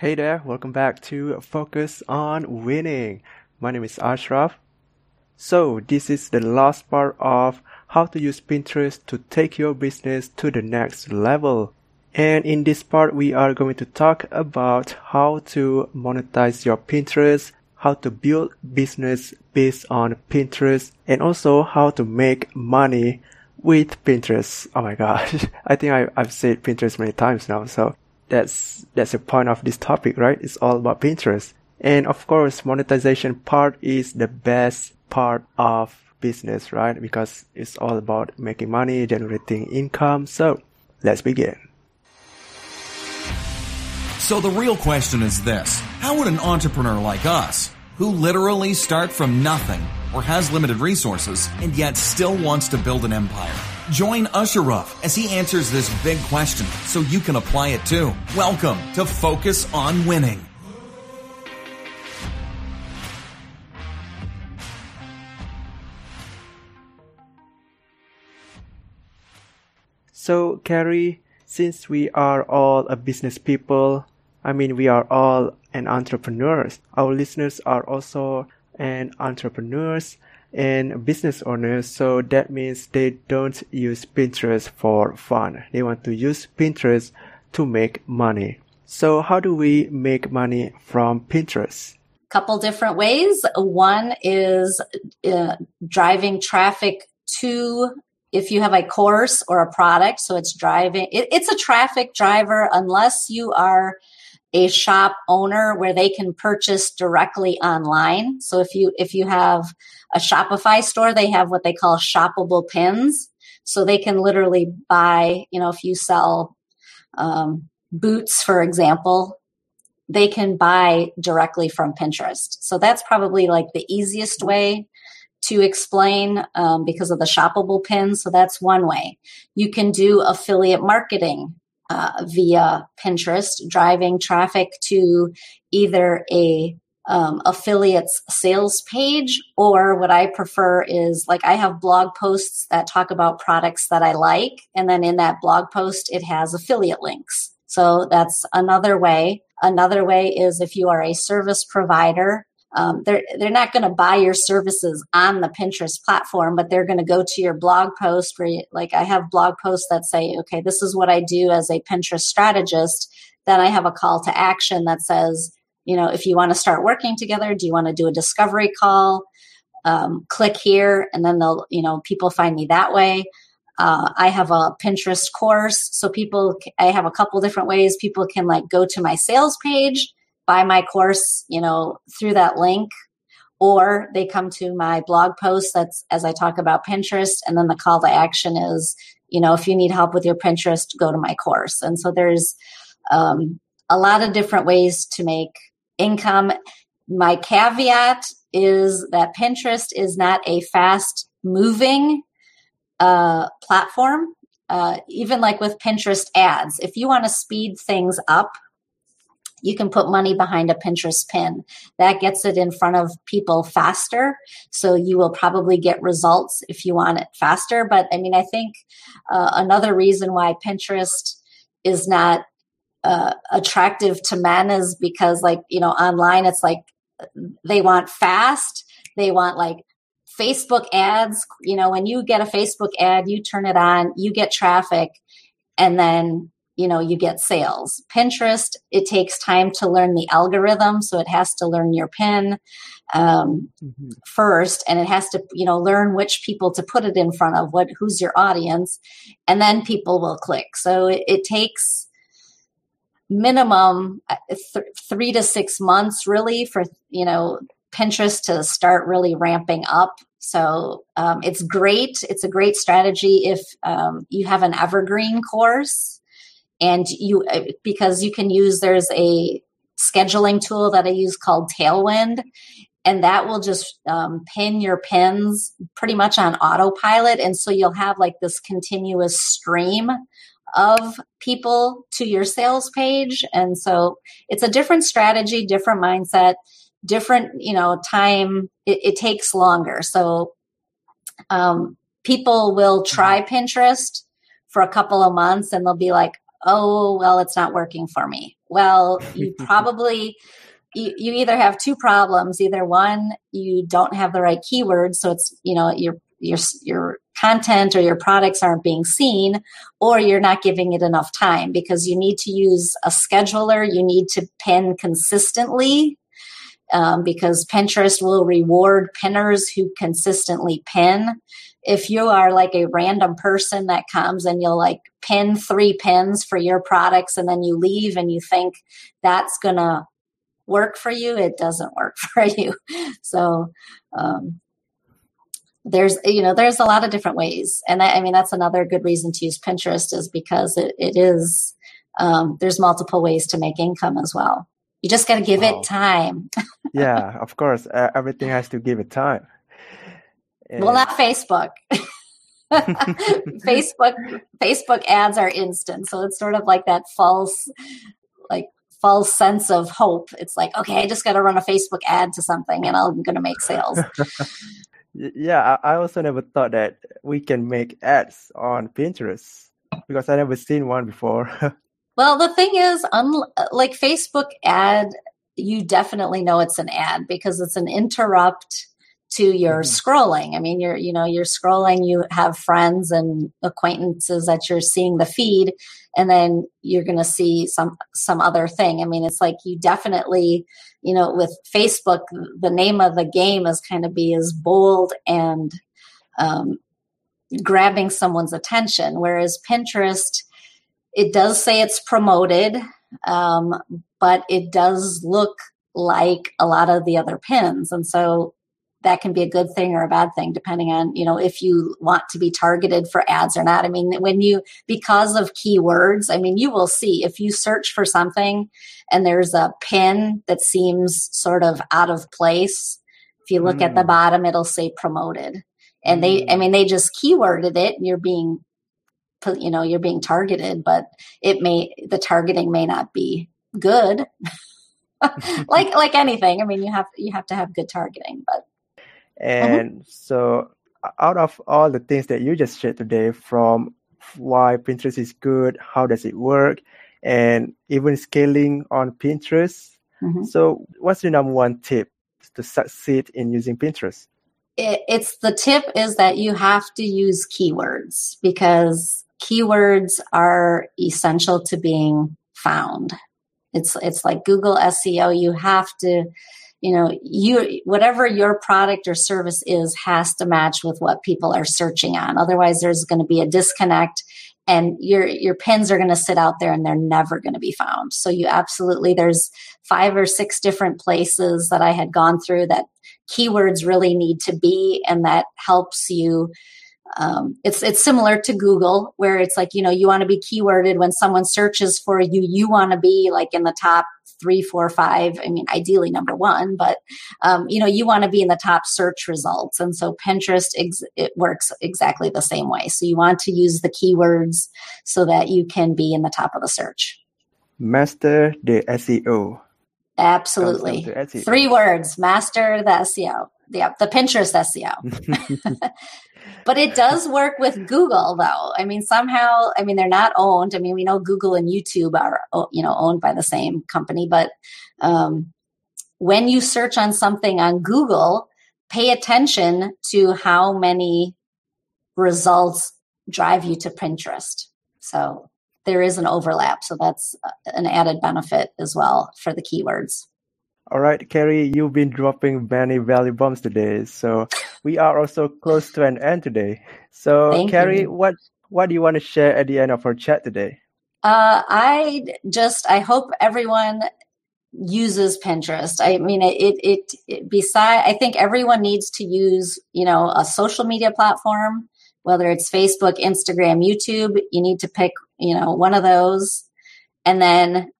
Hey there, welcome back to Focus on Winning. My name is Ashraf. So this is the last part of how to use Pinterest to take your business to the next level. And in this part, we are going to talk about how to monetize your Pinterest, how to build business based on Pinterest, and also how to make money with Pinterest. Oh my gosh, I think I've said Pinterest many times now, so that's the point of this topic, right? It's all about Pinterest. And of course, monetization part is the best part of business, right? Because it's all about making money, generating income. So let's begin. So the real question is this: how would an entrepreneur like us, who literally start from nothing or has limited resources and yet still wants to build an empire, join Ashraf as he answers this big question so you can apply it too. Welcome to Focus on Winning. So Carrie, since we are all a business people, I mean we are all an entrepreneurs. Our listeners are also an entrepreneurs and business owners, so that means they don't use Pinterest for fun. They want to use Pinterest to make money. So how do we make money from Pinterest? Couple different ways. One is driving traffic to, if you have a course or a product, so it's driving, it's a traffic driver unless you are a shop owner where they can purchase directly online. So if you have a Shopify store, they have what they call shoppable pins. So they can literally buy, you know, if you sell boots, for example, they can buy directly from Pinterest. So that's probably like the easiest way to explain because of the shoppable pins. So that's one way. You can do affiliate marketing via Pinterest, driving traffic to either a affiliate's sales page, or what I prefer is, like, I have blog posts that talk about products that I like, and then in that blog post it has affiliate links. So that's another way. Another way is if you are a service provider, they're not going to buy your services on the Pinterest platform, but they're going to go to your blog post where you, like, I have blog posts that say, okay, this is what I do as a Pinterest strategist. Then I have a call to action that says, you know, if you want to start working together, do you want to do a discovery call? Click here. And then they'll, you know, people find me that way. I have a Pinterest course. So I have a couple different ways people can, like, go to my sales page, buy my course, you know, through that link, or they come to my blog post that's as I talk about Pinterest, and then the call to action is, you know, if you need help with your Pinterest, go to my course. And so there's a lot of different ways to make income. My caveat is that Pinterest is not a fast moving platform, even like with Pinterest ads. If you want to speed things up, you can put money behind a Pinterest pin. That gets it in front of people faster. So you will probably get results if you want it faster. But I mean, I think another reason why Pinterest is not attractive to men is because, like, you know, online, it's like they want fast. They want, like, Facebook ads. You know, when you get a Facebook ad, you turn it on, you get traffic, and then, you know, you get sales. Pinterest, it takes time to learn the algorithm. So it has to learn your pin first. And it has to, you know, learn which people to put it in front of, who's your audience, and then people will click. So it takes minimum 3 to 6 months really for, you know, Pinterest to start really ramping up. So it's great. It's a great strategy if you have an evergreen course. And because you can use, there's a scheduling tool that I use called Tailwind, and that will just pin your pins pretty much on autopilot. And so you'll have, like, this continuous stream of people to your sales page. And so it's a different strategy, different mindset, different, you know, time. It takes longer. So people will try Pinterest for a couple of months and they'll be like, oh, well, it's not working for me. Well, you probably, you either have two problems. Either one, you don't have the right keywords. So it's, you know, your content or your products aren't being seen, or you're not giving it enough time because you need to use a scheduler. You need to pin consistently because Pinterest will reward pinners who consistently pin. If you are like a random person that comes and you'll like pin 3 pins for your products and then you leave and you think that's going to work for you, it doesn't work for you. So, there's a lot of different ways. And that's another good reason to use Pinterest is because it is, there's multiple ways to make income as well. You just got to give it time. Yeah, of course. Everything has to give it time. And... well, not Facebook. Facebook ads are instant. So it's sort of like that false sense of hope. It's like, okay, I just got to run a Facebook ad to something and I'm going to make sales. Yeah, I also never thought that we can make ads on Pinterest because I never seen one before. Well, the thing is, like Facebook ad, you definitely know it's an ad because it's an interrupt to your scrolling. I mean, you're scrolling, you have friends and acquaintances that you're seeing the feed, and then you're going to see some other thing. I mean, it's like you definitely, with Facebook, the name of the game is kind of be as bold and grabbing someone's attention. Whereas Pinterest, it does say it's promoted, but it does look like a lot of the other pins. And so that can be a good thing or a bad thing, depending on, if you want to be targeted for ads or not. I mean, because of keywords, you will see if you search for something and there's a pin that seems sort of out of place. If you look at the bottom, it'll say promoted. And they just keyworded it and you're being targeted, but the targeting may not be good. like anything. You have to have good targeting, but. And so out of all the things that you just shared today, from why Pinterest is good, how does it work, and even scaling on Pinterest. So what's your number one tip to succeed in using Pinterest? The tip is that you have to use keywords because keywords are essential to being found. It's like Google SEO. You have to... whatever your product or service is has to match with what people are searching on. Otherwise, there's going to be a disconnect and your pins are going to sit out there and they're never going to be found. So you absolutely, there's 5 or 6 different places that I had gone through that keywords really need to be, and that helps you. It's similar to Google, where it's like, you want to be keyworded when someone searches for you. You want to be like in the top 3, 4, 5. Ideally number 1, but you want to be in the top search results. And so Pinterest, it works exactly the same way. So you want to use the keywords so that you can be in the top of the search. Master the SEO. Absolutely. SEO. 3 words, master the SEO. Yeah, the Pinterest SEO. But it does work with Google, though. They're not owned. We know Google and YouTube are, owned by the same company. But when you search on something on Google, pay attention to how many results drive you to Pinterest. So there is an overlap. So that's an added benefit as well for the keywords. All right, Carrie, you've been dropping many value bombs today. So we are also close to an end today. So Carrie, what do you want to share at the end of our chat today? I hope everyone uses Pinterest. I think everyone needs to use, a social media platform, whether it's Facebook, Instagram, YouTube. You need to pick, one of those, and then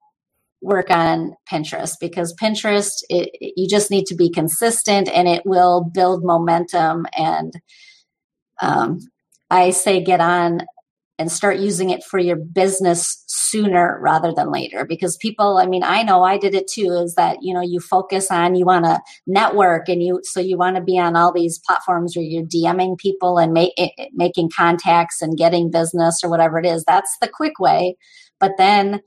work on Pinterest, because Pinterest, you just need to be consistent and it will build momentum. And I say get on and start using it for your business sooner rather than later, because people, I know I did it too, is that, you focus on, you want to network and so you want to be on all these platforms where you're DMing people and making contacts and getting business or whatever it is. That's the quick way. But then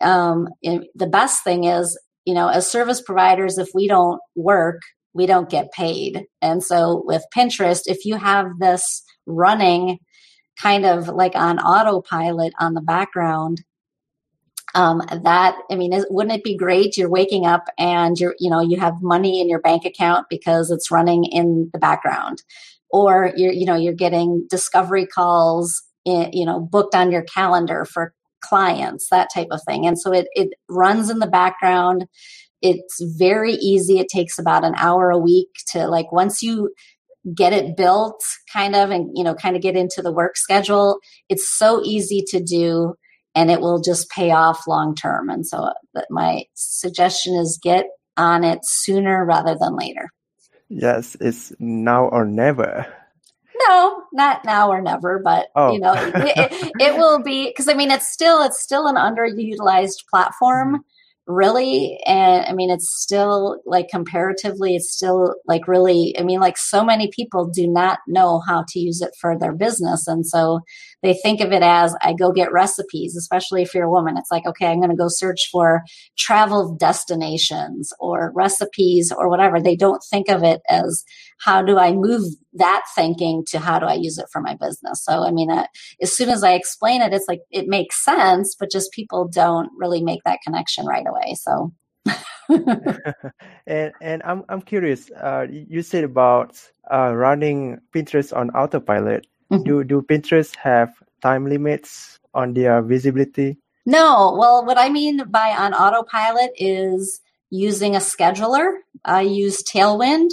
the best thing is, you know, as service providers, if we don't work, we don't get paid. And so with Pinterest, if you have this running kind of like on autopilot on the background, wouldn't it be great? You're waking up and you have money in your bank account because it's running in the background, or you're getting discovery calls, booked on your calendar for clients, that type of thing. And so it runs in the background. It's very easy. It takes about an hour a week to, like, once you get it built and get into the work schedule, it's so easy to do and it will just pay off long term. And so my suggestion is get on it sooner rather than later. Yes, it's now or never. No, not now or never, but it will be, because it's still an underutilized platform, really. And it's still comparatively, it's still so many people do not know how to use it for their business. And so they think of it as, I go get recipes, especially if you're a woman. It's like, okay, I'm going to go search for travel destinations or recipes or whatever. They don't think of it as, how do I move that thinking to how do I use it for my business? So, as soon as I explain it, it's like, it makes sense, but just people don't really make that connection right away. So, and I'm curious, you said about running Pinterest on autopilot. Mm-hmm. Do Pinterest have time limits on their visibility? No. Well, what I mean by on autopilot is using a scheduler. I use Tailwind.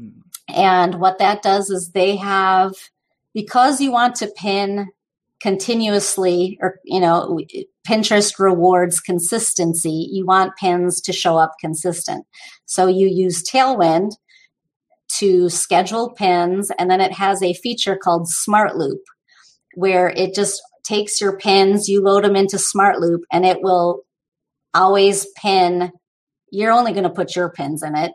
Mm. And what that does is they have, because you want to pin continuously, or, Pinterest rewards consistency, you want pins to show up consistent. So you use Tailwind to schedule pins, and then it has a feature called Smart Loop, where it just takes your pins, you load them into Smart Loop, and it will always pin. You're only going to put your pins in it.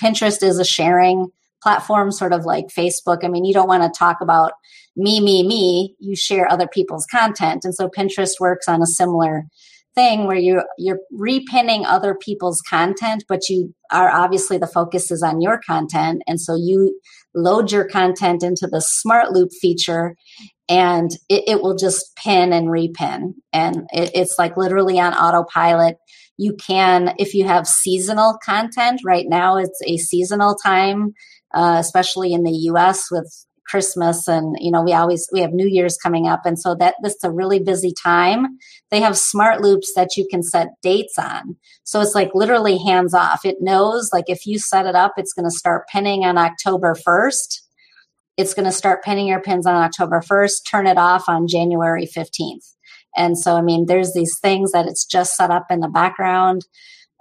Pinterest is a sharing platform, sort of like Facebook. You don't want to talk about me. You share other people's content. And so Pinterest works on a similar thing where you're repinning other people's content, but you are obviously, the focus is on your content. And so you load your content into the Smart Loop feature, and it will just pin and repin. And it's like literally on autopilot. You can, if you have seasonal content, right now it's a seasonal time, especially in the US with Christmas and, we have New Year's coming up. And so this is a really busy time. They have Smart Loops that you can set dates on. So it's like literally hands off. It knows, like, if you set it up, it's going to start pinning on October 1st. It's going to start pinning your pins on October 1st, turn it off on January 15th. And so, there's these things that it's just set up in the background,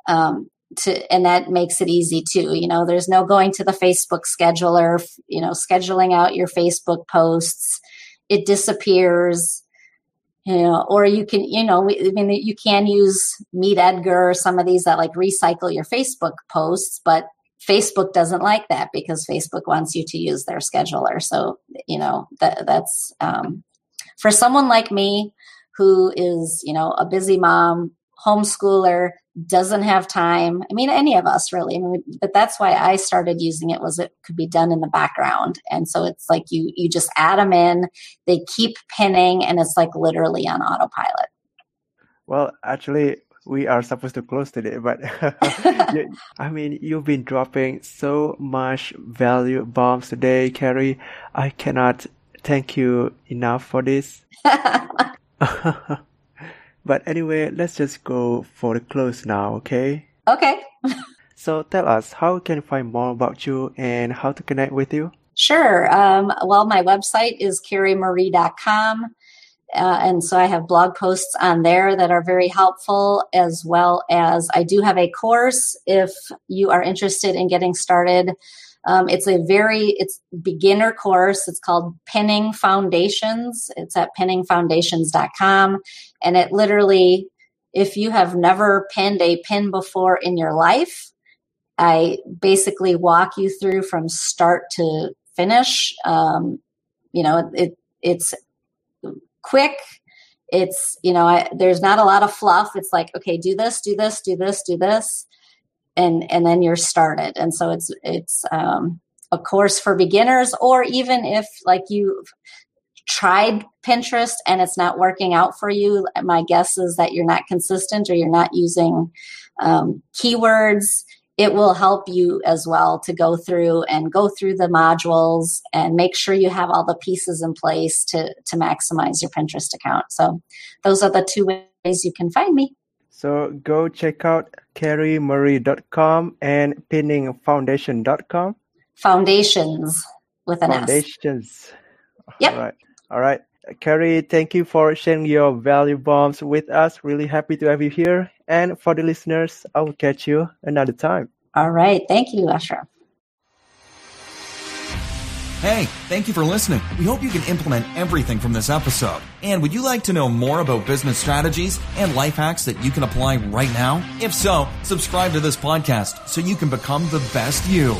and that makes it easy too. There's no going to the Facebook scheduler, scheduling out your Facebook posts. It disappears, or you can, you can use Meet Edgar or some of these that recycle your Facebook posts, but Facebook doesn't like that because Facebook wants you to use their scheduler. So, that's for someone like me, who is, a busy mom, homeschooler, doesn't have time. Any of us really. But that's why I started using it, was it could be done in the background. And so it's like you just add them in, they keep pinning, and it's like literally on autopilot. Well, actually, we are supposed to close today, but you've been dropping so much value bombs today, Carrie. I cannot thank you enough for this. But anyway, let's just go for the close now, okay? Okay. So tell us, how can we find more about you and how to connect with you? Sure. My website is kerrymarie.com. And so I have blog posts on there that are very helpful, as well as I do have a course if you are interested in getting started. It's beginner course. It's called Pinning Foundations. It's at pinningfoundations.com. And it literally, if you have never pinned a pin before in your life, I basically walk you through from start to finish. It's quick. It's, you know, there's not a lot of fluff. It's like, okay, do this, do this, do this, do this. And then you're started. And so it's a course for beginners, or even if like you've tried Pinterest and it's not working out for you, my guess is that you're not consistent or you're not using keywords. It will help you as well to go through the modules and make sure you have all the pieces in place to maximize your Pinterest account. So those are the two ways you can find me. So go check out kerrymarie.com and pinningfoundation.com. Foundations with an S. Foundations. Yep. All right. Carrie, thank you for sharing your value bombs with us. Really happy to have you here. And for the listeners, I will catch you another time. All right. Thank you, Ashraf. Hey, thank you for listening. We hope you can implement everything from this episode. And would you like to know more about business strategies and life hacks that you can apply right now? If so, subscribe to this podcast so you can become the best you.